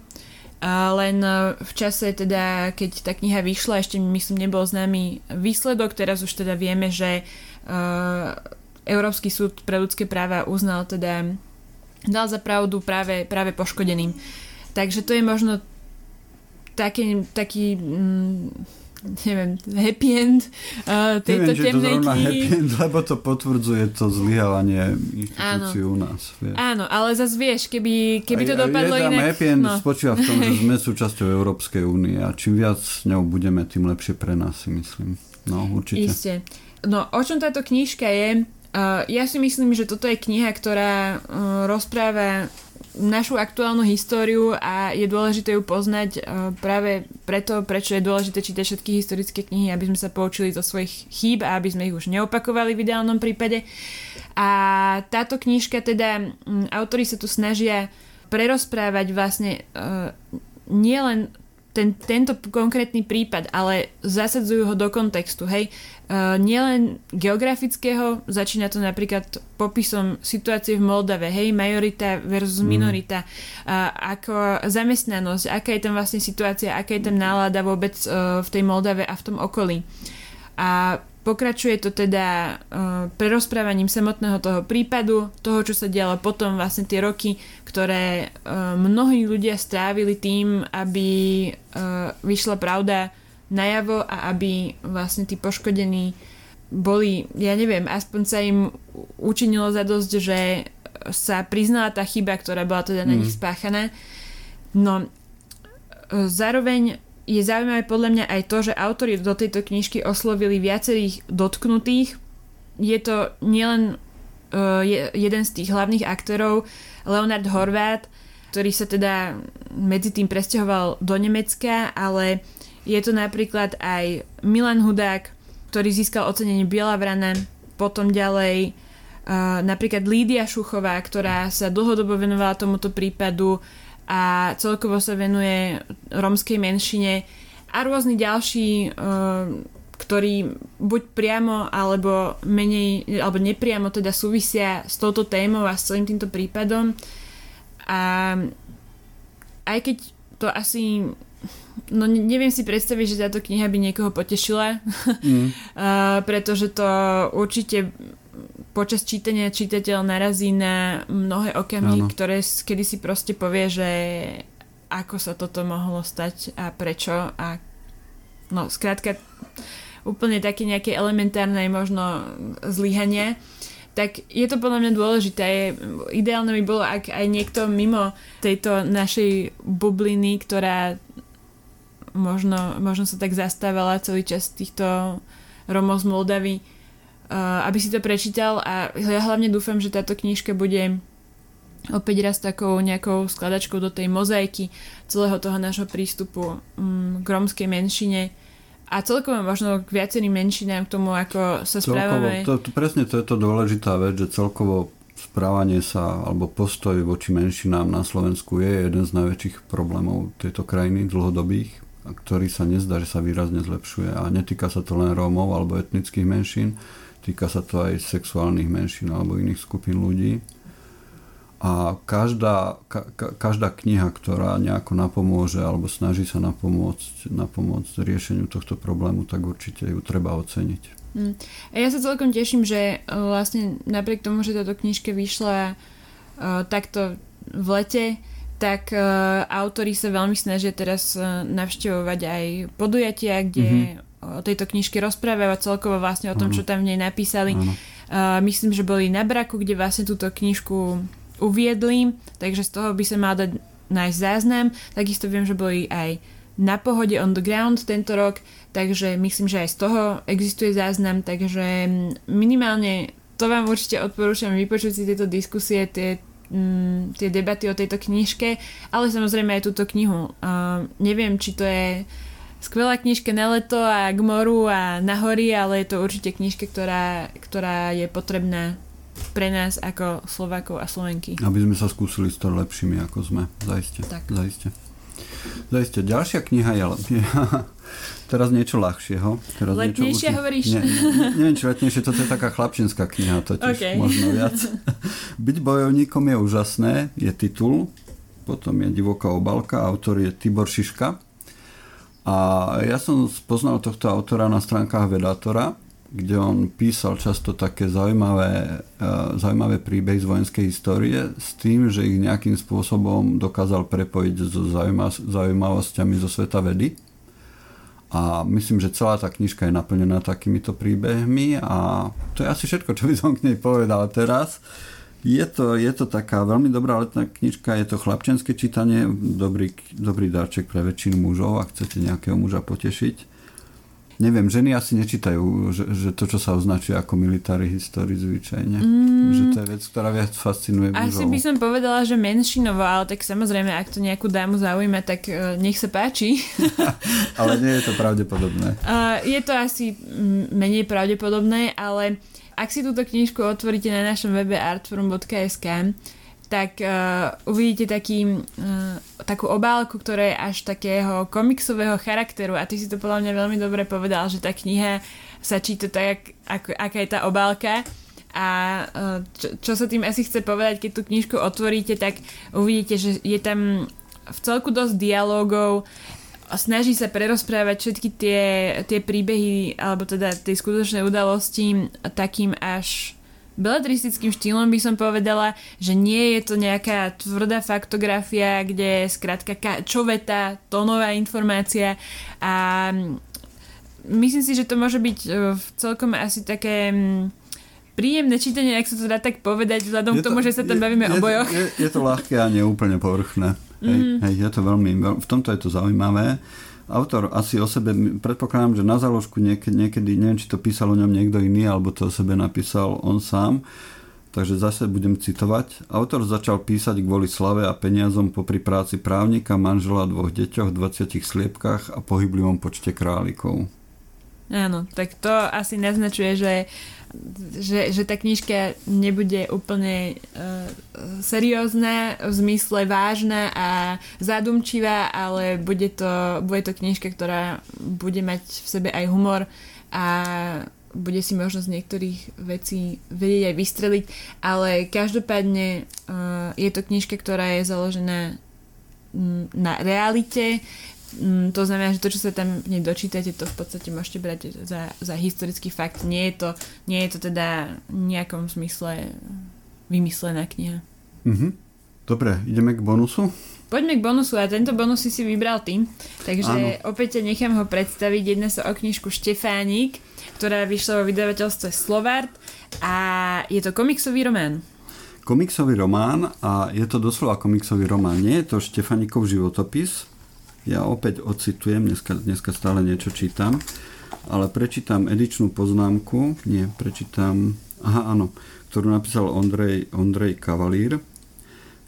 len v čase teda, keď tá kniha vyšla, ešte myslím, nebol známy výsledok. Teraz už teda vieme, že Európsky súd pre ľudské práva uznal teda, dal za pravdu práve, práve poškodeným. Takže to je možno taký, taký neviem, happy end uh, tejto temnej knihy. Neviem, či to zrovna happy end, lebo to potvrdzuje to zlyhávanie inštitúcií u nás. Vieš. Áno, ale zase vieš, keby, keby to aj, dopadlo aj inak... Happy end no. spočíva v tom, že sme súčasťou Európskej únie a čím viac s ňou budeme, tým lepšie pre nás, si myslím. No, určite. Isté. No, o čom táto knižka je? Uh, ja si myslím, že toto je kniha, ktorá uh, rozpráva našu aktuálnu históriu a je dôležité ju poznať práve preto, prečo je dôležité čítať všetky historické knihy, aby sme sa poučili zo svojich chýb a aby sme ich už neopakovali v ideálnom prípade. A táto knižka teda, autori sa tu snažia prerozprávať vlastne nielen ten, tento konkrétny prípad, ale zasadzujú ho do kontextu, hej. Uh, nielen geografického, začína to napríklad popisom situácie v Moldave, hej, majorita versus mm. minorita, uh, ako zamestnanosť, aká je tam vlastne situácia, aká je tam nálada vôbec uh, v tej Moldave a v tom okolí. A pokračuje to teda uh, prerozprávaním samotného toho prípadu, toho, čo sa dialo potom, vlastne tie roky, ktoré uh, mnohí ľudia strávili tým, aby uh, vyšla pravda najavo a aby vlastne tí poškodení boli, ja neviem, aspoň sa im učinilo zadosť, že sa priznala tá chyba, ktorá bola teda na nich spáchaná. No zároveň je zaujímavé podľa mňa aj to, že autori do tejto knižky oslovili viacerých dotknutých. Je to nielen uh, je, jeden z tých hlavných aktérov, Leonard Horvát, ktorý sa teda medzi tým presťahoval do Nemecka, ale je to napríklad aj Milan Hudák, ktorý získal ocenenie Bielavrana, potom ďalej uh, napríklad Lídia Šuchová, ktorá sa dlhodobo venovala tomuto prípadu a celkovo sa venuje rómskej menšine, a rôzni ďalší, ktorí buď priamo alebo menej alebo nepriamo teda súvisia s touto témou a s celým týmto prípadom. A aj keď to asi no neviem si predstaviť, že táto kniha by niekoho potešila, mm. pretože to určite počas čítania čítateľ narazí na mnohé okamihy, ktoré kedy si proste povie, že ako sa toto mohlo stať a prečo, a no skrátka úplne také nejaké elementárne možno zlyhanie. Tak je to podľa mňa dôležité. Ideálne by bolo, ak aj niekto mimo tejto našej bubliny, ktorá možno, možno sa tak zastávala celý čas týchto Romov z Moldavy, aby si to prečítal, a ja hlavne dúfam, že táto knižka bude opäť raz takou nejakou skladačkou do tej mozaiky celého toho nášho prístupu k rómskej menšine a celkovo možno k viacerým menšinám, k tomu, ako sa správame. Celkovo, to, to, presne to je to dôležitá vec, že celkovo správanie sa alebo postoj voči menšinám na Slovensku je jeden z najväčších problémov tejto krajiny dlhodobých, ktorý sa nezdá, že sa výrazne zlepšuje, a netýka sa to len Rómov alebo etnických menšín. Týka sa to aj sexuálnych menšín alebo iných skupín ľudí. A každá, ka, každá kniha, ktorá nejako napomôže alebo snaží sa napomôcť, napomôcť riešeniu tohto problému, tak určite ju treba oceniť. Mm. A ja sa celkom teším, že vlastne napriek tomu, že táto knižka vyšla uh, takto v lete, tak uh, autori sa veľmi snažia teraz uh, navštevovať aj podujatia, kde mm-hmm. o tejto knižke rozprávajú, celkovo vlastne o tom, čo tam v nej napísali. Uh, myslím, že boli na Braku, kde vlastne túto knižku uviedli, takže z toho by sa mal dať nájsť záznam. Takisto viem, že boli aj na Pohode on the ground tento rok, takže myslím, že aj z toho existuje záznam, takže minimálne to vám určite odporúčam vypočuť si tieto diskusie, tie, m, tie debaty o tejto knižke, ale samozrejme aj túto knihu. Uh, neviem, či to je skvelá knižka na leto a k moru a na hory, ale je to určite knižka, ktorá, ktorá je potrebná pre nás ako Slovákov a Slovenky. Aby sme sa skúsili stať lepšími, ako sme. Zaiste. Zaiste. Zaiste. Ďalšia kniha je... Teraz niečo ľahšieho. Teraz letnejšie niečo... hovoríš? Nie, nie, neviem, či letnejšie. To je taká chlapčinská kniha totiž. Okay. Možno viac. Byť bojovníkom je úžasné, je titul. Potom je divoká obálka. Autor je Tibor Šiška. A ja som poznal tohto autora na stránkach Vedátora, kde on písal často také zaujímavé, e, zaujímavé príbehy z vojenskej histórie s tým, že ich nejakým spôsobom dokázal prepojiť so zaujímav- zaujímavosťami zo sveta vedy. A myslím, že celá tá knižka je naplnená takýmito príbehmi, a to je asi všetko, čo by som k nej povedal teraz. Je to, je to taká veľmi dobrá letná knižka, je to chlapčenské čítanie, dobrý, dobrý darček pre väčšinu mužov, ak chcete nejakého muža potešiť. Neviem, ženy asi nečítajú, že, že to, čo sa označuje ako military history zvyčajne, mm, že to je vec, ktorá viac fascinuje mužov. Asi by som povedala, že menšinovo, ale tak samozrejme, ak to nejakú dámu zaujíma, tak nech sa páči. Ale nie je to pravdepodobné. Je to asi menej pravdepodobné, ale... Ak si túto knižku otvoríte na našom webe artforum bodka es ká, tak uh, uvidíte taký, uh, takú obálku, ktorá je až takého komiksového charakteru, a ty si to podľa mňa veľmi dobre povedal, že tá kniha sa číta tak, ako, aká je tá obálka, a uh, čo, čo sa tým asi chce povedať, keď tú knižku otvoríte, tak uvidíte, že je tam v celku dosť dialógov. Snaží sa prerozprávať všetky tie, tie príbehy, alebo teda tie skutočné udalosti takým až beletristickým štýlom, by som povedala, že nie je to nejaká tvrdá faktografia, kde je skrátka čo veta, tónová informácia, a myslím si, že to môže byť celkom asi také príjemné čítanie, ak sa to dá tak povedať, vzhľadom k tomu, že sa tam bavíme je, o bojoch. Je, je to ľahké a neúplne povrchné. Hej, mm. hej, je to veľmi, v tomto je to zaujímavé. Autor asi o sebe, predpokladám, že na záložku niek- niekedy, neviem, či to písal o ňom niekto iný, alebo to o sebe napísal on sám, takže zase budem citovať. Autor začal písať kvôli slave a peniazom popri práci právnika, manžela, dvoch deťoch, dvadsiatich sliepkách a pohyblivom počte králikov. Áno, tak to asi naznačuje, že, že, že tá knižka nebude úplne uh, seriózna, v zmysle vážna a zadumčivá, ale bude to, bude to knižka, ktorá bude mať v sebe aj humor a bude si možno z niektorých vecí vedieť aj vystreliť, ale každopádne uh, je to knižka, ktorá je založená m, na realite. To znamená, že to, čo sa tam v nej dočítate, to v podstate môžete brať za, za historický fakt. Nie je to, nie je to teda v nejakom zmysle vymyslená kniha. Mm-hmm. Dobre, ideme k bonusu? Poďme k bonusu a tento bonus si si vybral ty. Takže áno. Opäť nechám ho predstaviť. Jedná sa o knižku Štefánik, ktorá vyšla vo vydavateľstve Slovart a je to komiksový román. Komiksový román a je to doslova komiksový román. Nie je to Štefanikov životopis. Ja opäť ocitujem, dneska, dneska stále niečo čítam, ale prečítam edičnú poznámku, nie, prečítam, aha, áno, ktorú napísal Ondrej, Ondrej Kavalír.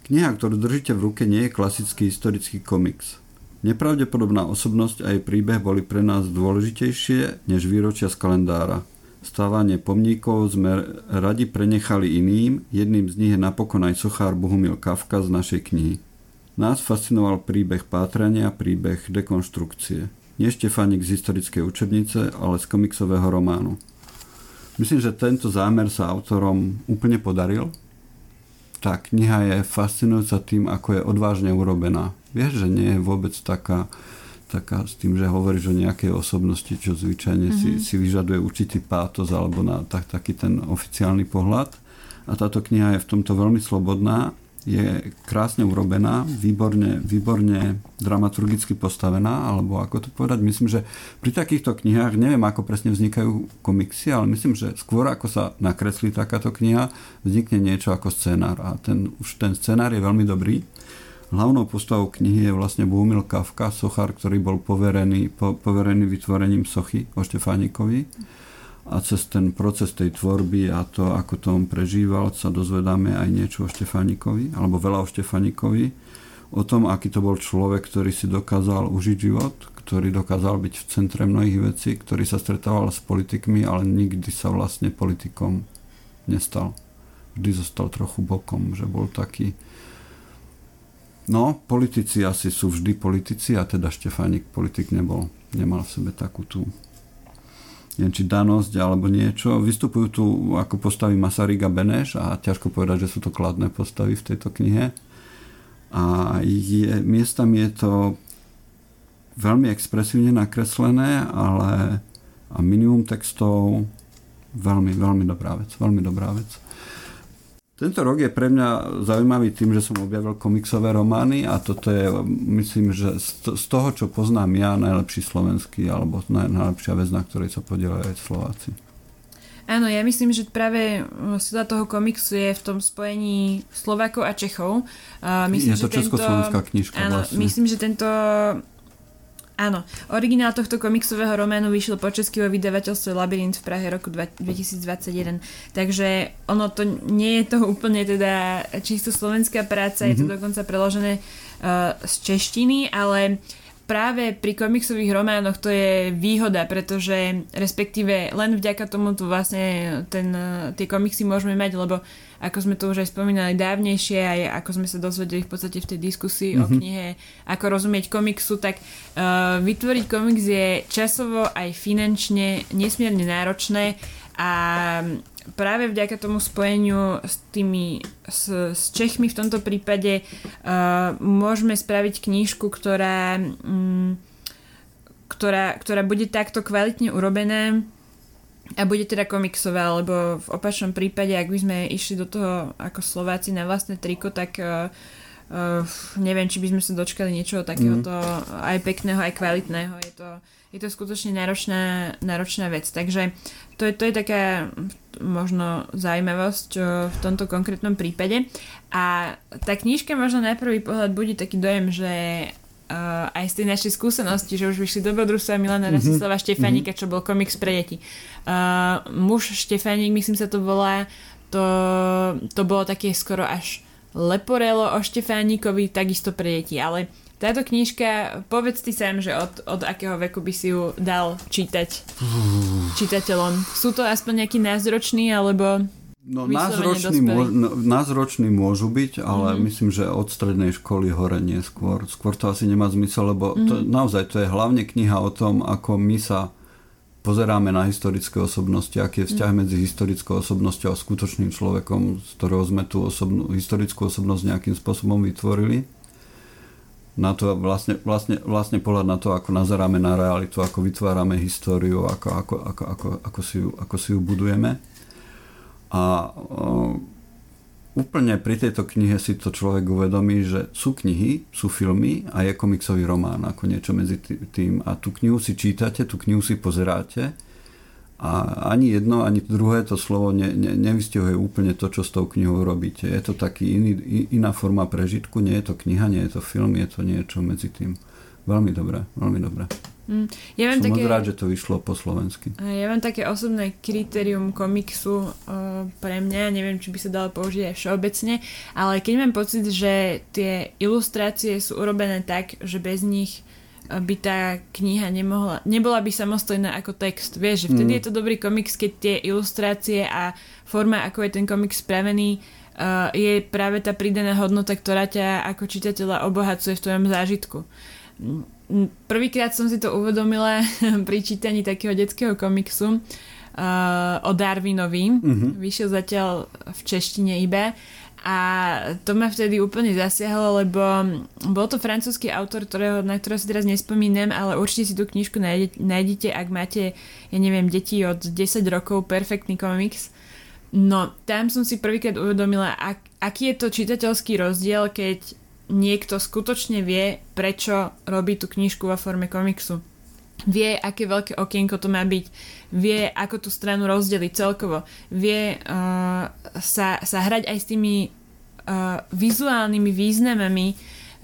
Kniha, ktorú držíte v ruke, nie je klasický historický komiks. Nepravdepodobná osobnosť a jej príbeh boli pre nás dôležitejšie než výročia z kalendára. Stávanie pomníkov sme radi prenechali iným, jedným z nich je napokon aj sochár Bohumil Kafka z našej knihy. Nás fascinoval príbeh pátrania, príbeh dekonštrukcie. Nie Štefánik z historickej učebnice, ale z komiksového románu. Myslím, že tento zámer sa autorom úplne podaril. Tá kniha je fascinujúca tým, ako je odvážne urobená. Vieš, že nie je vôbec taká, taká s tým, že hovoríš o nejakej osobnosti, čo zvyčajne mm-hmm. si, si vyžaduje určitý pátos alebo na tak, taký ten oficiálny pohľad. A táto kniha je v tomto veľmi slobodná. Je krásne urobená, výborne, výborne dramaturgicky postavená, alebo ako to povedať, myslím, že pri takýchto knihách, neviem ako presne vznikajú komiksy, ale myslím, že skôr ako sa nakreslí takáto kniha, vznikne niečo ako scenár a ten, už ten scenár je veľmi dobrý. Hlavnou postavou knihy je vlastne Bohumil Kafka, sochár, ktorý bol poverený, po, poverený vytvorením sochy o Štefánikovi. A cez ten proces tej tvorby a to, ako to on prežíval, sa dozvedáme aj niečo o Štefánikovi, alebo veľa o Štefánikovi, o tom, aký to bol človek, ktorý si dokázal užiť život, ktorý dokázal byť v centre mnohých vecí, ktorý sa stretával s politikmi, ale nikdy sa vlastne politikom nestal. Vždy zostal trochu bokom, že bol taký... No, politici asi sú vždy politici, a teda Štefánik politik nebol. Nemal v sebe takú tú... neviem, či danosť alebo niečo. Vystupujú tu ako postavy Masaryk a Beneš a ťažko povedať, že sú to kladné postavy v tejto knihe. A je, miestami je to veľmi expresívne nakreslené, ale a minimum textov veľmi, veľmi dobrá vec. Veľmi dobrá vec. Tento rok je pre mňa zaujímavý tým, že som objavil komiksové romány a toto je, myslím, že z toho, čo poznám ja, najlepší slovenský alebo najlepšia vec, na ktorej sa podieľajú aj Slováci. Áno, ja myslím, že práve sila toho komiksu je v tom spojení Slovákov a Čechov. Myslím, je to československá knižka áno, vlastne. Myslím, že tento... Áno, originál tohto komiksového románu vyšiel po česky vo vydavateľstve Labyrint v Prahe roku dvetisícdvadsaťjeden. Takže ono to nie je to úplne teda čisto slovenská práca, mm-hmm. je to dokonca preložené uh, z češtiny, ale práve pri komiksových románoch to je výhoda, pretože respektíve len vďaka tomu tu vlastne ten, tie komiksy môžeme mať, lebo ako sme to už aj spomínali dávnejšie aj ako sme sa dozvedeli v podstate v tej diskusii mm-hmm. o knihe Ako rozumieť komiksu, tak uh, vytvoriť komiks je časovo aj finančne nesmierne náročné a práve vďaka tomu spojeniu s tými s, s Čechmi v tomto prípade uh, môžeme spraviť knižku, ktorá, um, ktorá, ktorá bude takto kvalitne urobená a bude teda komiksová, lebo v opačnom prípade, ak by sme išli do toho ako Slováci na vlastné triko, tak uh, Uh, neviem, či by sme sa dočkali niečoho takéhoto mm. aj pekného, aj kvalitného. Je to, je to skutočne náročná, náročná vec. Takže to je, to je taká možno zaujímavosť v tomto konkrétnom prípade. A tá knižka možno na prvý pohľad budí taký dojem, že Uh, aj z tej našej skúsenosti, že už vyšli dobrodružstva Milana mm-hmm. Rasislava Štefánika, mm-hmm. čo bol komiks pre deti. Uh, muž Štefánik, myslím sa to volá, to, to bolo také skoro až leporelo o Štefánikovi, takisto pre deti, ale táto knižka, povedz ty sám, že od, od akého veku by si ju dal čítať uh. čitateľom. Sú to aspoň nejaký názročný, alebo... No, názroční, môž, názroční môžu byť, ale mm-hmm. myslím, že od strednej školy hore neskôr. Skôr to asi nemá zmysel, lebo mm-hmm. to, naozaj to je hlavne kniha o tom, ako my sa pozeráme na historické osobnosti, aký je vzťah mm-hmm. medzi historickou osobnosťou a skutočným človekom, z ktorého sme tú osobnú, historickú osobnosť nejakým spôsobom vytvorili. Na to vlastne, vlastne, vlastne pohľad na to, ako nazeráme na realitu, ako vytvárame históriu, ako, ako, ako, ako, ako, si, ju, ako si ju budujeme. A uh, úplne pri tejto knihe si to človek uvedomí, že sú knihy, sú filmy a je komiksový román ako niečo medzi tým. A tú knihu si čítate, tú knihu si pozeráte a ani jedno, ani druhé to slovo ne, ne, nevystihuje úplne to, čo s tou knihou robíte. Je to taký iný, iná forma prežitku, nie je to kniha, nie je to film, je to niečo medzi tým. Veľmi dobré, veľmi dobré. Ja Som také, rád, že to vyšlo po slovensky. Ja mám také osobné kritérium komiksu uh, pre mňa, neviem, či by sa dalo použiť aj všeobecne, ale keď mám pocit, že tie ilustrácie sú urobené tak, že bez nich by tá kniha nemohla, nebola by samostojná ako text. Vieš, že vtedy mm. je to dobrý komiks, keď tie ilustrácie a forma, ako je ten komiks spravený, uh, je práve tá pridaná hodnota, ktorá ťa ako čitateľa obohacuje v tvojom zážitku. Prvýkrát som si to uvedomila pri čítaní takého detského komiksu uh, o Darwinovi. Mm-hmm. Vyšiel zatiaľ v češtine iba a to ma vtedy úplne zasiahlo, lebo bol to francúzsky autor, ktorého, na ktorého si teraz nespomínam, ale určite si tú knižku nájdete, ak máte, ja neviem, deti od desať rokov, perfektný komiks. No, tam som si prvýkrát uvedomila, ak, aký je to čitateľský rozdiel, keď niekto skutočne vie, prečo robí tú knižku vo forme komiksu. Vie, aké veľké okienko to má byť. Vie, ako tú stranu rozdeliť celkovo. Vie uh, sa, sa hrať aj s tými uh, vizuálnymi významami,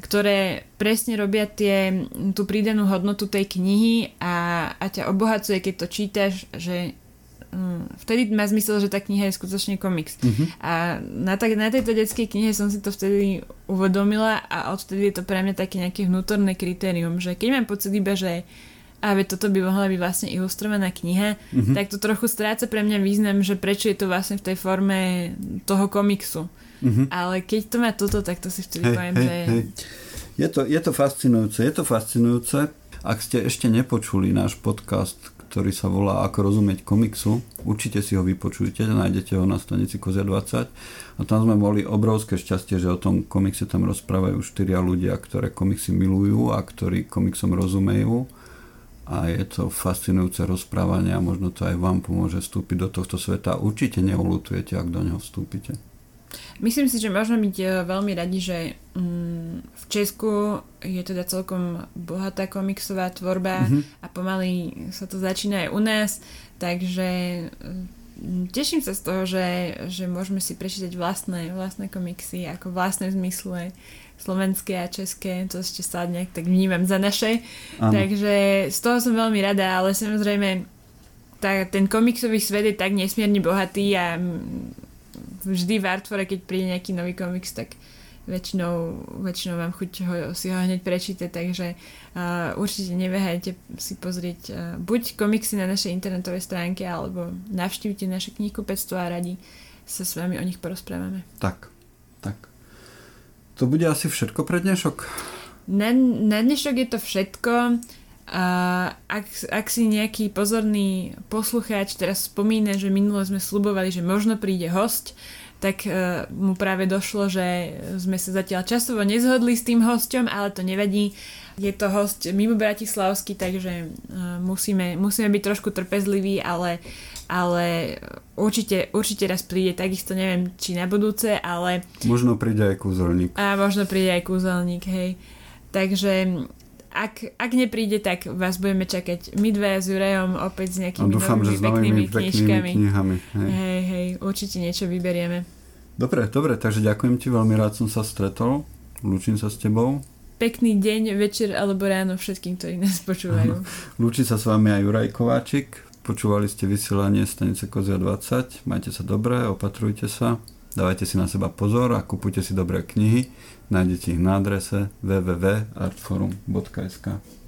ktoré presne robia tie, tú pridanú hodnotu tej knihy a, a ťa obohacuje, keď to čítaš, že vtedy má zmysel, že tá kniha je skutočne komiks. Mm-hmm. A na, tak, na tejto detskej knihe som si to vtedy uvedomila a odtedy je to pre mňa také nejaké vnútorné kritérium, že keď mám pocit iba, že a veď toto by mohla byť vlastne ilustrovaná kniha, mm-hmm. tak to trochu stráca pre mňa význam, že prečo je to vlastne v tej forme toho komiksu. Mm-hmm. Ale keď to má toto, tak to si vtedy hej, poviem, hej, že... Hej. Je to, je to fascinujúce, je to fascinujúce. Ak ste ešte nepočuli náš podcast, ktorý sa volá Ako rozumieť komiksu. Určite si ho vypočujte, nájdete ho na stanici Kozia dvadsať. A tam sme mali obrovské šťastie, že o tom komikse tam rozprávajú štyria ľudia, ktoré komiksy milujú a ktorí komiksom rozumejú. A je to fascinujúce rozprávanie a možno to aj vám pomôže vstúpiť do tohto sveta. Určite neulutujete, ak do neho vstúpite. Myslím si, že môžeme byť veľmi radi, že v Česku je teda celkom bohatá komiksová tvorba mm-hmm. a pomaly sa to začína aj u nás, takže teším sa z toho, že, že môžeme si prečítať vlastné, vlastné komiksy, ako vlastné v zmysle slovenské a české, to ešte sa nejak tak vnímam za naše, ano. Takže z toho som veľmi rada, ale samozrejme tá, ten komiksový svet je tak nesmierne bohatý a vždy v Artfore, keď príde nejaký nový komiks, tak väčšinou, väčšinou vám chuť ho, si ho hneď prečítať, takže uh, určite neváhajte si pozrieť uh, buď komiksy na našej internetovej stránke, alebo navštívte naše knihkupectvo a radi sa s vami o nich porozprávame. Tak, tak. To bude asi všetko pre dnešok? Na, na dnešok je to všetko. Uh, ak, ak si nejaký pozorný poslucháč teraz spomína, že minule sme sľubovali, že možno príde hosť, tak uh, mu práve došlo, že sme sa zatiaľ časovo nezhodli s tým hosťom, ale to nevadí. Je to hosť mimo bratislavský, takže uh, musíme, musíme byť trošku trpezliví, ale, ale určite, určite raz príde, takisto neviem, či na budúce, ale... Možno príde aj kúzelník. A možno príde aj kúzelník, hej. Takže... Ak, ak nepríde, tak vás budeme čakať my dve s Jurejom opäť s nejakými dúfam, novými, s novými peknými, peknými knihami. Hej. hej, hej, určite niečo vyberieme. Dobre, dobre, takže ďakujem ti, veľmi rád som sa stretol. Lúčim sa s tebou. Pekný deň, večer alebo ráno všetkým, ktorí nás počúvajú. Lúči sa s vami aj Juraj Kováčik. Počúvali ste vysielanie stanice Kozia dvadsať. Majte sa dobre, opatrujte sa. Dávajte si na seba pozor a kupujte si dobré knihy. Nájdete ich na adrese w w w bodka artforum bodka es ka.